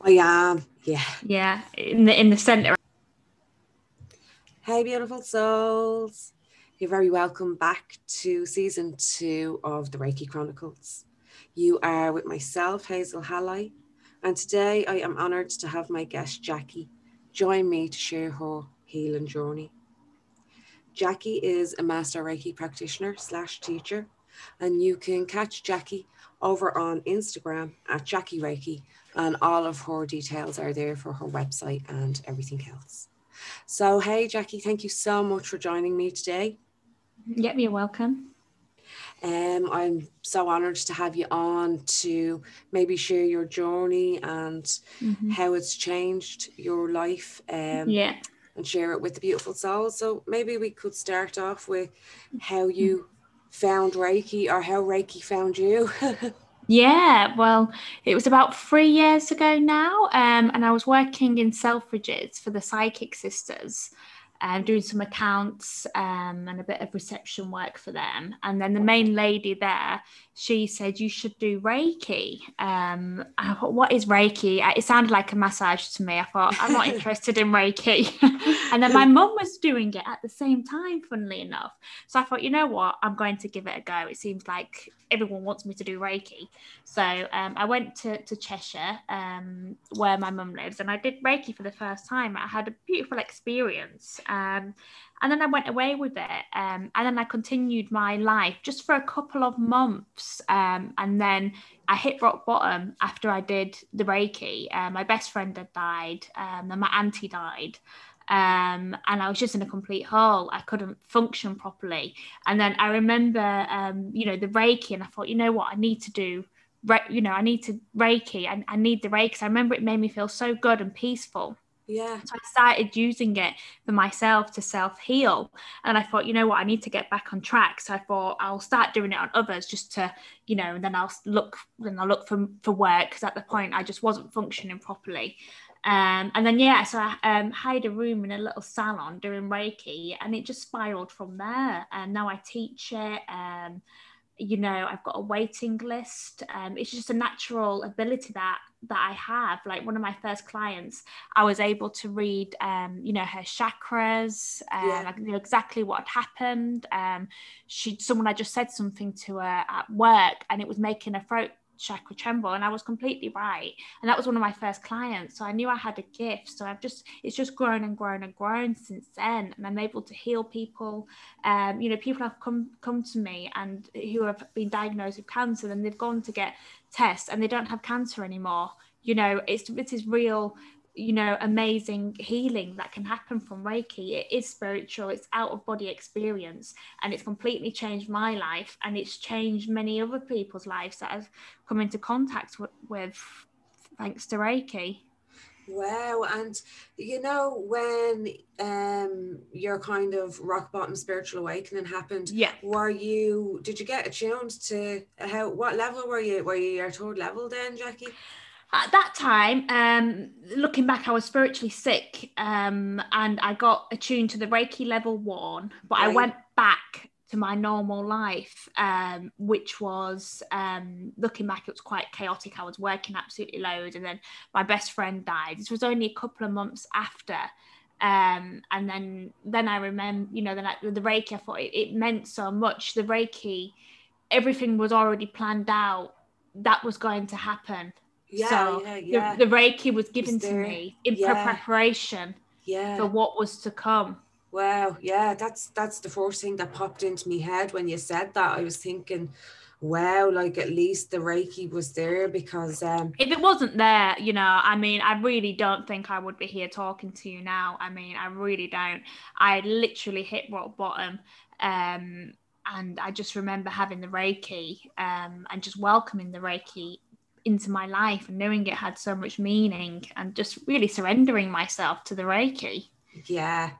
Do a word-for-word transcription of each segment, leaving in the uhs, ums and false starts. I am, yeah. Yeah, in the, in the centre. Hey, beautiful souls. You're very welcome back to season two of the Reiki Chronicles. You are with myself, Hazel Halley, and today I am honoured to have my guest, Jackie, join me to share her healing journey. Jackie is a Master Reiki Practitioner slash teacher, and you can catch Jackie over on Instagram at Jackie Reiki, and all of her details are there for her website and everything else. So, hey, Jackie, thank you so much for joining me today. Yep, you're welcome. Um, I'm so honoured to have you on to maybe share your journey and mm-hmm. how it's changed your life um, yeah. and share it with the beautiful souls. So maybe we could start off with how you found Reiki, or how Reiki found you. Yeah, well, it was about three years ago now, um, and I was working in Selfridges for the Psychic Sisters, um, doing some accounts um, and a bit of reception work for them. And then the main lady there, she said, you should do Reiki. Um, I thought, what is Reiki? It sounded like a massage to me. I thought, I'm not interested in Reiki. And then my mum was doing it at the same time, funnily enough. So I thought, you know what? I'm going to give it a go. It seems like everyone wants me to do Reiki. So um, I went to, to Cheshire, um, where my mum lives, and I did Reiki for the first time. I had a beautiful experience. Um, and then I went away with it. Um, and then I continued my life just for a couple of months. Um, and then I hit rock bottom after I did the Reiki. Uh, my best friend had died, um, and my auntie died. Um, and I was just in a complete hole. I couldn't function properly. And then I remember, um, you know, the Reiki, and I thought, you know what, I need to do, re- you know, I need to Reiki, and I, I need the Reiki, because I remember it made me feel so good and peaceful. Yeah. So I started using it for myself to self-heal. And I thought, you know what, I need to get back on track. So I thought, I'll start doing it on others just to, you know, and then I'll look, then I'll look for, for work, because at the point I just wasn't functioning properly. Um, and then, yeah, so I um, hired a room in a little salon doing Reiki, and it just spiraled from there. And now I teach it. Um, you know, I've got a waiting list. Um, it's just a natural ability that that I have. Like, one of my first clients, I was able to read, um, you know, her chakras. Um, yeah. I knew exactly what had happened. Um, she, someone, I just said something to her at work, and it was making her throat chakra tremble, and I was completely right. And that was one of my first clients, so I knew I had a gift. So I've just it's just grown and grown and grown since then, and I'm able to heal people. Um you know, people have come come to me and who have been diagnosed with cancer, and they've gone to get tests and they don't have cancer anymore. You know, it's it is real, you know, amazing healing that can happen from Reiki. It is spiritual, it's out of body experience, and it's completely changed my life, and it's changed many other people's lives that I've come into contact w- with thanks to Reiki. Wow. And you know, when um your kind of rock bottom spiritual awakening happened, yeah were you did you get attuned to how what level were you were you your third level then, Jackie? At that time, um, looking back, I was spiritually sick, um, and I got attuned to the Reiki level one, but right. I went back to my normal life, um, which was, um, looking back, it was quite chaotic. I was working absolutely loads, and then my best friend died. This was only a couple of months after. Um, and then, then I remember, you know, then I, the Reiki, I thought it, it meant so much. The Reiki, everything was already planned out. That was going to happen. Yeah, so yeah, yeah. The, the Reiki was given to me in yeah. preparation yeah. for what was to come. Wow, yeah, that's that's the first thing that popped into my head when you said that. I was thinking, wow, like, at least the Reiki was there, because um if it wasn't there, you know, I mean, I really don't think I would be here talking to you now. I mean, I really don't. I literally hit rock bottom. Um and I just remember having the Reiki um and just welcoming the Reiki into my life, and knowing it had so much meaning, and just really surrendering myself to the Reiki. Yeah,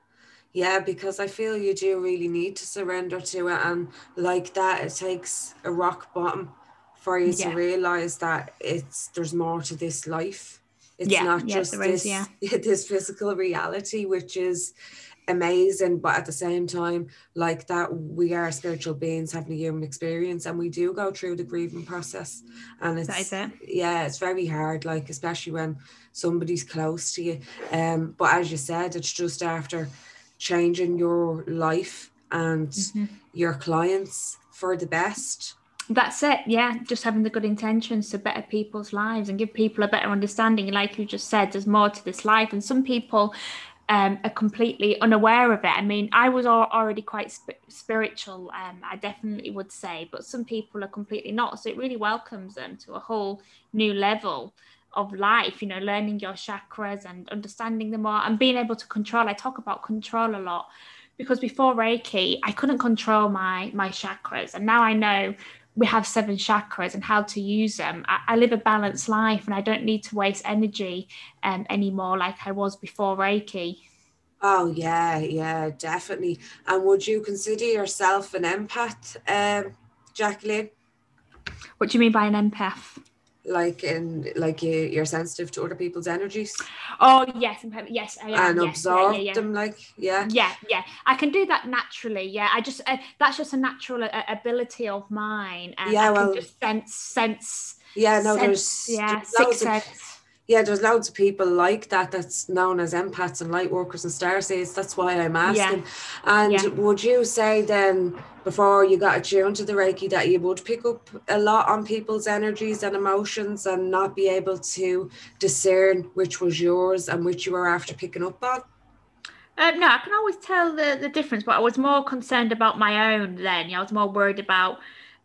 yeah, because I feel you do really need to surrender to it, and like that, it takes a rock bottom for you yeah. to realise that it's there's more to this life. It's yeah. not yeah, just this, is, yeah. this physical reality, which is amazing, but at the same time, like, that we are spiritual beings having a human experience, and we do go through the grieving process, and it's, that is it. yeah, it's very hard, like, especially when somebody's close to you, um but as you said, it's just after changing your life and mm-hmm. your clients for the best. That's it, yeah, just having the good intentions to better people's lives and give people a better understanding. Like you just said, there's more to this life, and some people um, are completely unaware of it. I mean, I was already quite sp- spiritual, um, I definitely would say, but some people are completely not, so it really welcomes them to a whole new level of life, you know, learning your chakras and understanding them more and being able to control. I talk about control a lot, because before Reiki, I couldn't control my my chakras, and now I know we have seven chakras and how to use them. I, I live a balanced life, and I don't need to waste energy um, anymore like I was before Reiki. Oh, yeah, yeah, definitely. And would you consider yourself an empath, um, Jacqueline? What do you mean by an empath? Like in like you, you're sensitive to other people's energies. Oh yes, yes, I am. And yes, absorb yeah, yeah, yeah. them, like yeah, yeah, yeah. I can do that naturally. Yeah, I just uh, that's just a natural uh, ability of mine. Um, yeah, I well, can just sense, sense. Yeah, no, sense, there's yeah, sixth sense. Yeah, there's loads of people like that. That's known as empaths and light workers and starseeds. That's why I'm asking. Yeah. And yeah. would you say then, before you got attuned to the Reiki, that you would pick up a lot on people's energies and emotions and not be able to discern which was yours and which you were after picking up on? Um, no, I can always tell the, the difference, but I was more concerned about my own then. I was more worried about,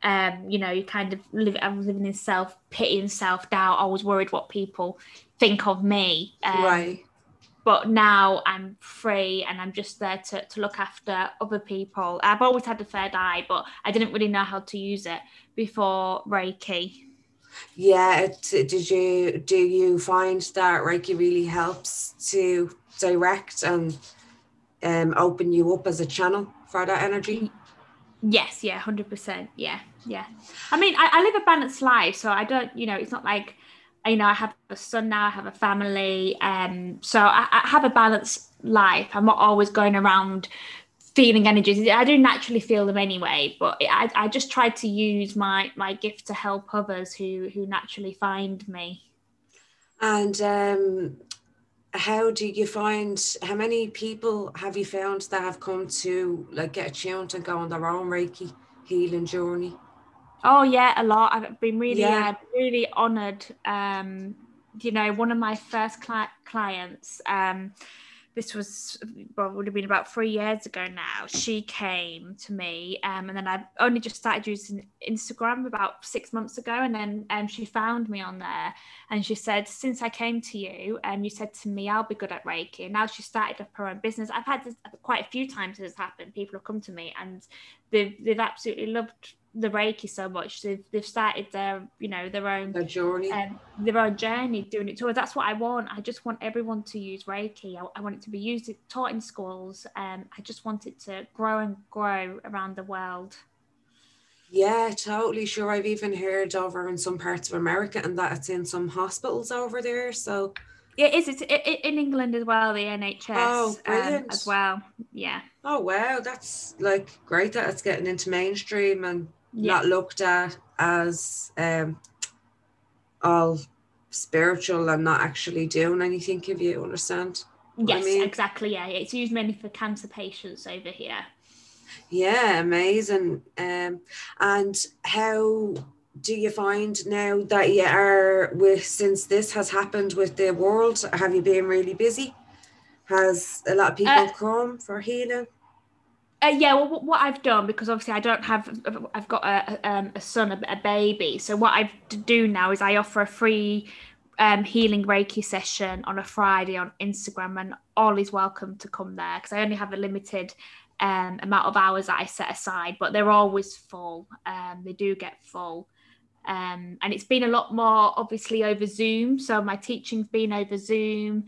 um, you know, you kind of live, I was living in self-pity and self-doubt. I was worried what people think of me. Um, right. But now I'm free, and I'm just there to, to look after other people. I've always had a third eye, but I didn't really know how to use it before Reiki. Yeah, it, did you? Do you find that Reiki really helps to direct and um, open you up as a channel for that energy? Yes, yeah, one hundred percent. Yeah, yeah. I mean, I, I live a balanced life, so I don't, you know, it's not like... You know, I have a son now, I have a family, um, so I, I have a balanced life. I'm not always going around feeling energies. I do naturally feel them anyway, but I, I just try to use my, my gift to help others who, who naturally find me. And um, how do you find, how many people have you found that have come to like get attuned and go on their own Reiki healing journey? Oh, yeah, a lot. I've been really, yeah. uh, really honoured. Um, you know, one of my first cli- clients, um, this was, well, would have been about three years ago now. She came to me, um, and then I've only just started using Instagram about six months ago. And then um, she found me on there, and she said, since I came to you, um, you said to me, I'll be good at Reiki. And now she started up her own business. I've had this quite a few times this happened. People have come to me, and they've, they've absolutely loved the Reiki so much. They've, they've started their you know their own their journey um, their own journey doing it towards. That's what I want. I just want everyone to use Reiki. I, I want it to be used taught in schools. um I just want it to grow and grow around the world. Yeah, totally. Sure, I've even heard over in some parts of America, and that it's in some hospitals over there. So yeah, it is. It's in England as well, the N H S. Oh, brilliant. Um, as well. Yeah. Oh wow, that's like great that it's getting into mainstream and yeah. not looked at as um all spiritual and not actually doing anything, if you understand what yes I mean. Exactly, yeah, it's used mainly for cancer patients over here. Yeah, amazing. Um and how do you find now that you are with, since this has happened with the world, have you been really busy? Has a lot of people uh, come for healing? Uh, yeah, well, what I've done, because obviously I don't have, I've got a, um, a son, a, a baby. So what I do now is I offer a free um, healing Reiki session on a Friday on Instagram, and all is welcome to come there, because I only have a limited um, amount of hours that I set aside, but they're always full. Um, they do get full. Um, and it's been a lot more, obviously, over Zoom. So my teaching's been over Zoom.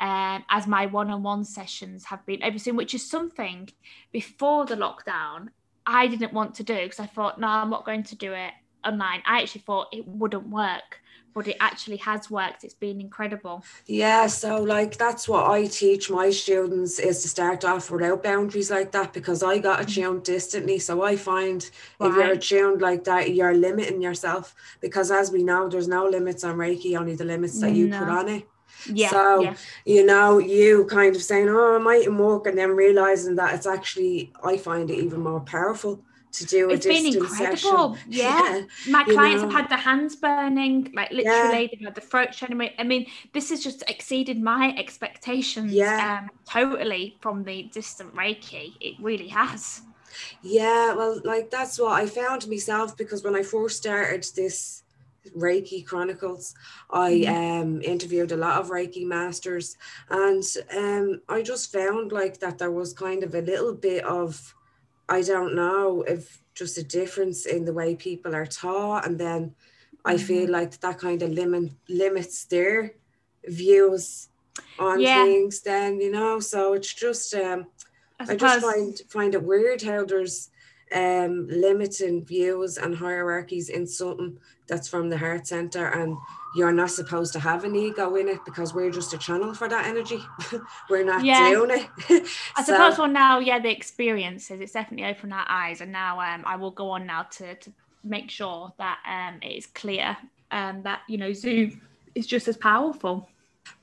Um, as my one-on-one sessions have been over Zoom, which is something before the lockdown I didn't want to do, because I thought, no, I'm not going to do it online. I actually thought it wouldn't work, but it actually has worked. It's been incredible. Yeah, so like that's what I teach my students, is to start off without boundaries like that, because I got attuned distantly. So I find right. if you're attuned like that, you're limiting yourself, because as we know, there's no limits on Reiki, only the limits that you no. put on it. Yeah, so yeah. you know, you kind of saying, oh, I mightn't work, and then realizing that it's actually, I find it even more powerful to do a it's been incredible session. yeah, yeah. My clients know. have had their hands burning, like literally yeah. they've had the throat chakra. I mean, this has just exceeded my expectations yeah um, totally from the distant Reiki. It really has. Yeah, well, like that's what I found myself, because when I first started this Reiki Chronicles, I mm-hmm. um interviewed a lot of Reiki masters, and um I just found like that there was kind of a little bit of, I don't know, if just a difference in the way people are taught, and then mm-hmm. I feel like that kind of limit limits their views on yeah. things then, you know. So it's just um I, I just find find it weird how there's um limiting views and hierarchies in something that's from the heart center, and you're not supposed to have an ego in it, because we're just a channel for that energy. We're not yeah. doing it. I so. suppose well now yeah the experiences, it's definitely opened our eyes, and now um I will go on now to, to make sure that um it is clear um that, you know, Zoom is just as powerful.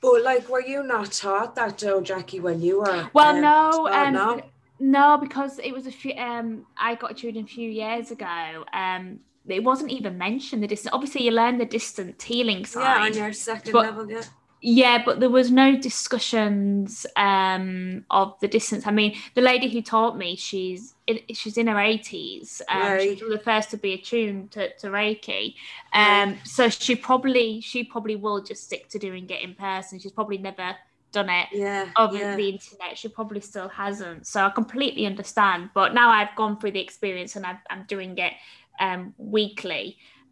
But like, were you not taught that though, Jackie, when you were well um, no and um, No, because it was a few, um, I got tuned a few years ago. Um, it wasn't even mentioned, the distant. Obviously, you learn the distant healing side. Yeah, on your second but, level, yeah. Yeah, but there was no discussions um, of the distance. I mean, the lady who taught me, she's in, she's in her eighties. Um, right. She was the first to be attuned to, to Reiki. Um, right. So she probably she probably will just stick to doing it in person. She's probably never done it yeah, over yeah. the internet. She probably still hasn't, so I completely understand. But now I've gone through the experience, and I've, I'm doing it um weekly,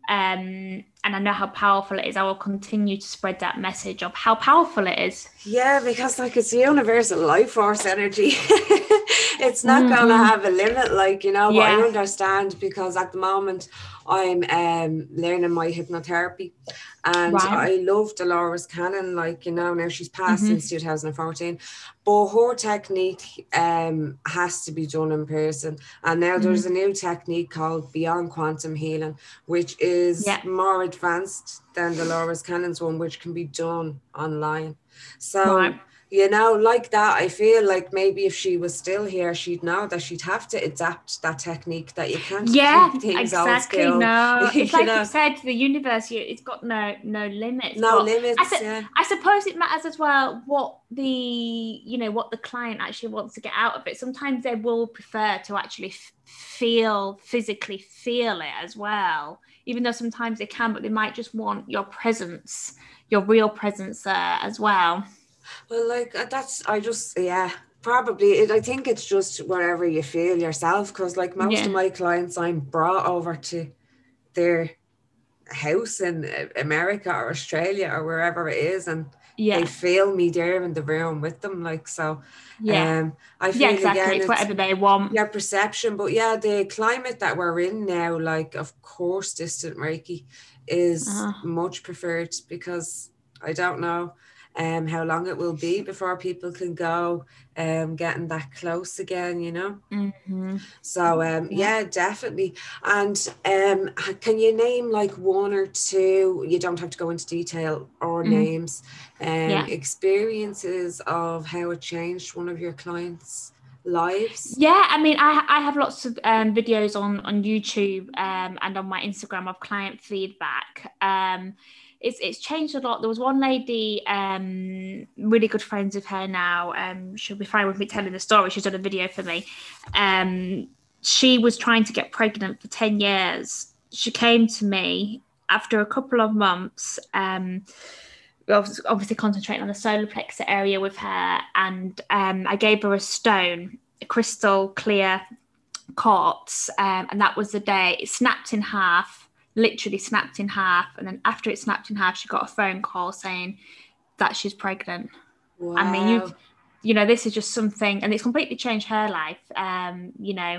um and I know how powerful it is. I will continue to spread that message of how powerful it is. Yeah, because like it's universal life force energy. It's not mm-hmm. gonna have a limit, like, you know. But yeah. I understand, because at the moment I'm um learning my hypnotherapy, and wow. I love Dolores Cannon, like, you know. Now she's passed mm-hmm. since two thousand fourteen, but her technique um has to be done in person. And now mm-hmm. there's a new technique called Beyond Quantum Healing, which is yeah. more advanced than Dolores Cannon's one, which can be done online. So wow. you know, like that, I feel like maybe if she was still here, she'd know that she'd have to adapt that technique, that you can't yeah, keep things exactly, old school. No. It's you like know? You said, the universe, it's got no no limits. No but limits, I, su- yeah. I suppose it matters as well what the, you know, what the client actually wants to get out of it. Sometimes they will prefer to actually f- feel, physically feel it as well, even though sometimes they can, but they might just want your presence, your real presence there as well. Well, like that's I just yeah probably it, I think it's just whatever you feel yourself, because like most yeah. of my clients, I'm brought over to their house in America or Australia or wherever it is, and yeah. they feel me there in the room with them, like. So yeah um, I feel yeah, exactly. again, it's, it's whatever they want, their perception. But yeah, the climate that we're in now, like of course distant Reiki is uh. much preferred, because I don't know Um, how long it will be before people can go um, getting that close again, you know. Mm-hmm. So um, yeah. yeah, definitely. And um, can you name like one or two? You don't have to go into detail or mm. names. Um, yeah. Experiences of how it changed one of your clients' lives. Yeah, I mean, I I have lots of um, videos on on YouTube um, and on my Instagram of client feedback. Um, It's it's changed a lot. There was one lady, um, really good friends with her now. Um, she'll be fine with me telling the story. She's done a video for me. Um, she was trying to get pregnant for ten years. She came to me after a couple of months, um, obviously concentrating on the solar plexus area with her. And um, I gave her a stone, a crystal clear quartz. Um, and that was the day it snapped in half. Literally snapped in half, and then after it snapped in half, she got a phone call saying that she's pregnant. Wow. I mean, you, you know, this is just something, and it's completely changed her life. Um, you know,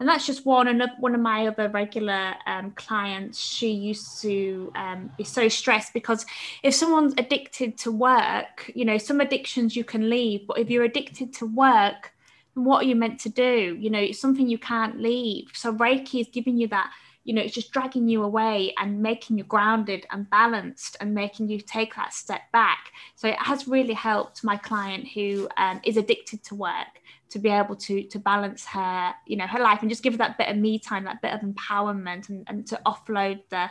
And that's just one. And one of my other regular um, clients, she used to um, be so stressed because if someone's addicted to work, you know, some addictions you can leave, but if you're addicted to work, what are you meant to do? You know, it's something you can't leave. So Reiki is giving you that, you know, it's just dragging you away and making you grounded and balanced and making you take that step back. So it has really helped my client who um, is addicted to work to be able to to balance her, you know, her life and just give her that bit of me time, that bit of empowerment and, and to offload the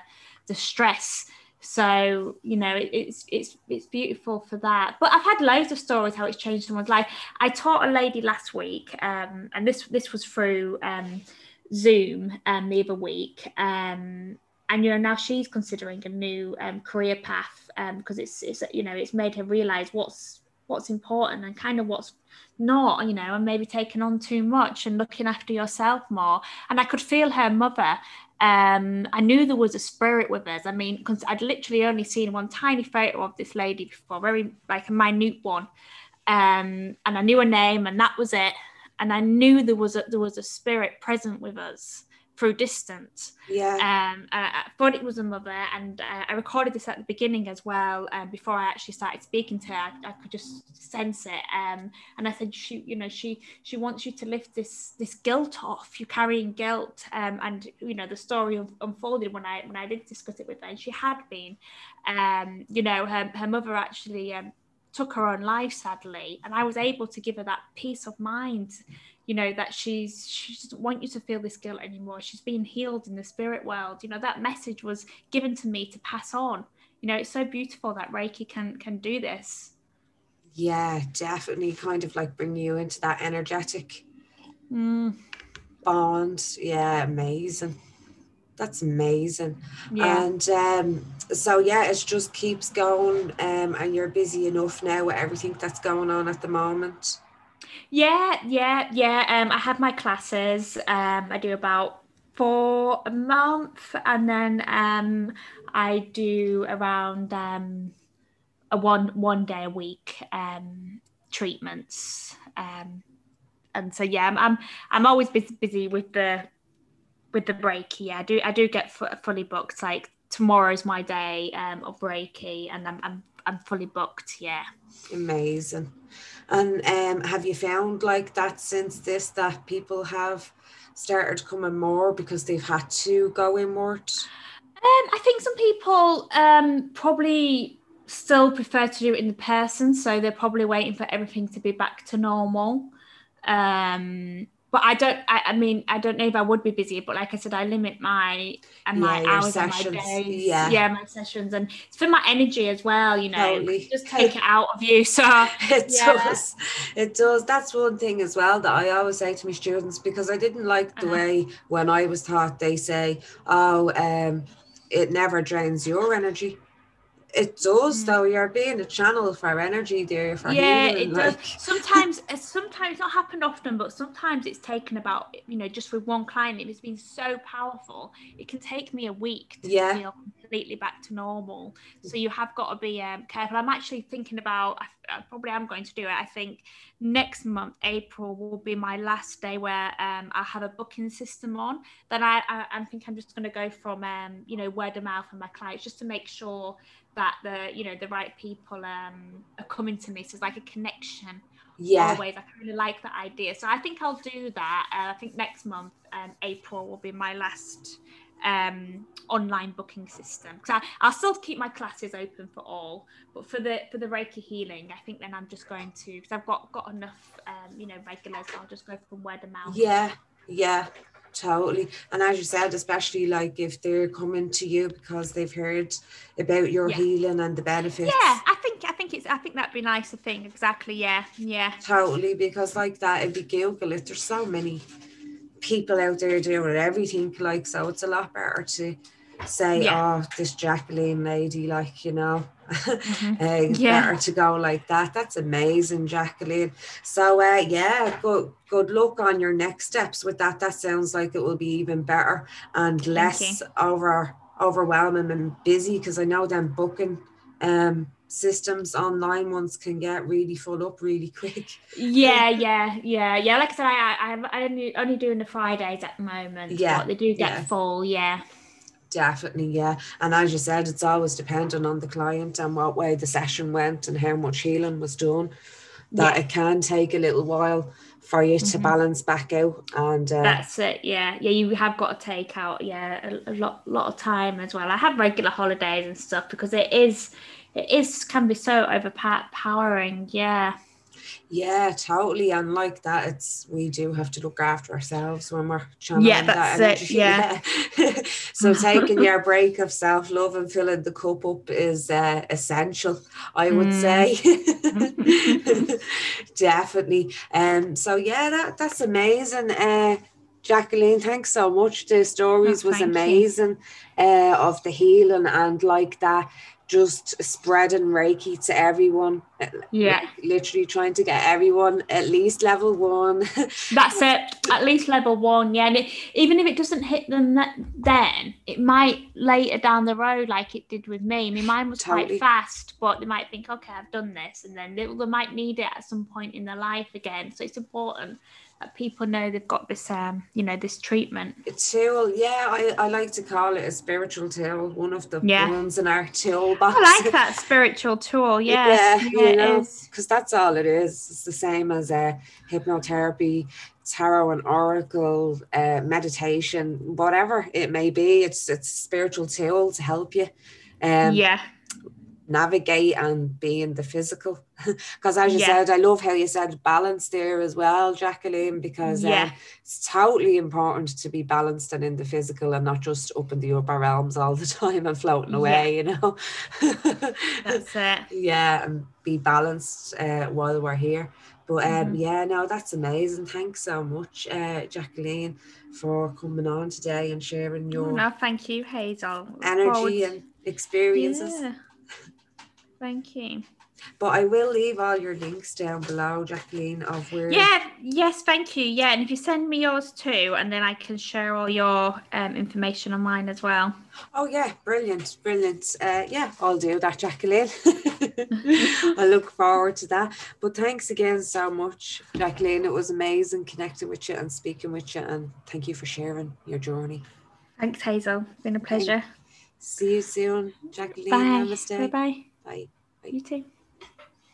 the stress. So, you know, it, it's it's it's beautiful for that. But I've had loads of stories how it's changed someone's life. I taught a lady last week, um, and this this was through um, Zoom um, the other week, um, and you know now she's considering a new um, career path because um, it's it's you know it's made her realise what's what's important and kind of what's not, you know, and maybe taking on too much and looking after yourself more. And I could feel her mother. Um, I knew there was a spirit with us. I mean, because I'd literally only seen one tiny photo of this lady before, very like a minute one, um, and I knew her name, and that was it. And I knew there was a, there was a spirit present with us through distance. Yeah. Um, I, I thought it was a mother, and uh, I recorded this at the beginning as well. Um, before I actually started speaking to her, I, I could just sense it. Um, and I said, she, you know, she she wants you to lift this this guilt off. You're carrying guilt. Um, and you know, the story unfolded when I when I did discuss it with her, and she had been, um, you know, her her mother actually um took her own life, sadly, and I was able to give her that peace of mind. You know, that she's, she doesn't want you to feel this guilt anymore. She's being healed in the spirit world. You know, that message was given to me to pass on. You know, it's so beautiful that Reiki can can do this. Yeah, definitely kind of like bring you into that energetic mm. bond. Yeah, amazing. That's amazing. Yeah. And um, so, yeah, it just keeps going. Um, and you're busy enough now with everything that's going on at the moment. Yeah, yeah, yeah. Um, I have my classes. Um, I do about four a month, and then um, I do around um, a one one day a week um, treatments. Um, and so, yeah, I'm I'm, I'm always busy, busy with the with the Reiki. Yeah, I do I do get f- fully booked. Like tomorrow's my day um, of Reiki, and I'm I'm I'm fully booked. Yeah. Amazing. And um, have you found like that since this that people have started coming more because they've had to go inward? Um, I think some people um, probably still prefer to do it in person, so they're probably waiting for everything to be back to normal. Um, but I don't. I, I mean, I don't know if I would be busy. But like I said, I limit my and my yeah, hours sessions. And my days. Yeah. yeah, my sessions, and it's for my energy as well. You know, totally. Just take it out of you. So it yeah. does. It does. That's one thing as well that I always say to my students, because I didn't like the uh-huh. way when I was taught they say, "Oh, um, it never drains your energy." It does, though. You're being a channel for energy there. For yeah, healing, it like. does. Sometimes, sometimes not happened often, but sometimes it's taken about, you know, just with one client, it's been so powerful. It can take me a week to yeah. feel completely back to normal. So you have got to be um, careful. I'm actually thinking about, I, I probably am going to do it. I think next month, April, will be my last day where um, I have a booking system on. Then I, I, I think I'm just going to go from, um, you know, word of mouth and my clients just to make sure that the you know the right people um are coming to me, so it's like a connection. Yeah, always. I really like that idea, so I think I'll do that. uh, I think next month um April will be my last um online booking system, because I'll still keep my classes open for all, but for the for the Reiki healing, I think then I'm just going to, because I've got got enough um you know regulars, so I'll just go from word of mouth. Yeah, yeah, totally. And as you said, especially like if they're coming to you because they've heard about your yeah. healing and the benefits. Yeah, I think I think it's I think that'd be nice a thing. Exactly. Yeah, yeah, totally. Because like that, if you Google it, there's so many people out there doing everything, like, so it's a lot better to say, yeah. oh, this Jacqueline lady, like, you know, mm-hmm. uh, yeah. better to go like that. That's amazing, Jacqueline. So uh, yeah, good good luck on your next steps with that. That sounds like it will be even better and less over overwhelming and busy, because I know them booking um, systems, online ones can get really full up really quick. yeah yeah yeah yeah like I said, I, I'm only, only doing the Fridays at the moment, yeah, but they do get yeah. full. Yeah, definitely. Yeah, and as you said, it's always dependent on the client and what way the session went and how much healing was done, that yeah. it can take a little while for you to mm-hmm. balance back out. And uh, that's it. Yeah, yeah, you have got to take out yeah a, a lot lot of time as well. I have regular holidays and stuff because it is it is can be so overpowering. Yeah, yeah, totally. And like that, it's we do have to look after ourselves when we're channeling yeah that's that energy. it yeah, yeah. So taking your break of self-love and filling the cup up is uh, essential, I would mm. say. Definitely. Um so yeah, that that's amazing. uh Jacqueline, thanks so much. The stories oh, was amazing uh, of the healing and like that, just spreading Reiki to everyone. Yeah, like literally trying to get everyone at least level one. That's it, at least level one. Yeah, and it, even if it doesn't hit them that, then it might later down the road, like it did with me. I mean, mine was totally. quite fast, but they might think, okay, I've done this, and then they, they might need it at some point in their life again. So it's important that people know they've got this um you know this treatment. A tool. Yeah, I, I like to call it a spiritual tool, one of the yeah. ones in our toolbox. I like that, spiritual tool. Yeah, yeah, yeah, you know, because that's all it is. It's the same as a uh, hypnotherapy, tarot and oracle, uh, meditation, whatever it may be. It's it's a spiritual tool to help you um yeah navigate and be in the physical, because as you yeah. said, I love how you said balance there as well, Jacqueline, because yeah. um, it's totally important to be balanced and in the physical and not just up in the upper realms all the time and floating away, yeah. you know. That's it. Yeah, and be balanced uh, while we're here. But um mm-hmm. yeah, no, that's amazing. Thanks so much, uh Jacqueline, for coming on today and sharing your no thank you Hazel energy and experiences. yeah. Thank you. But I will leave all your links down below, Jacqueline, of where. Yeah, yes, thank you. Yeah, and if you send me yours too, and then I can share all your um, information on mine as well. Oh, yeah, brilliant, brilliant. Uh, yeah, I'll do that, Jacqueline. I look forward to that. But thanks again so much, Jacqueline. It was amazing connecting with you and speaking with you, and thank you for sharing your journey. Thanks, Hazel. It's been a pleasure. Thanks. See you soon, Jacqueline. Bye. Namaste. Bye-bye. Bye. Bye. You too.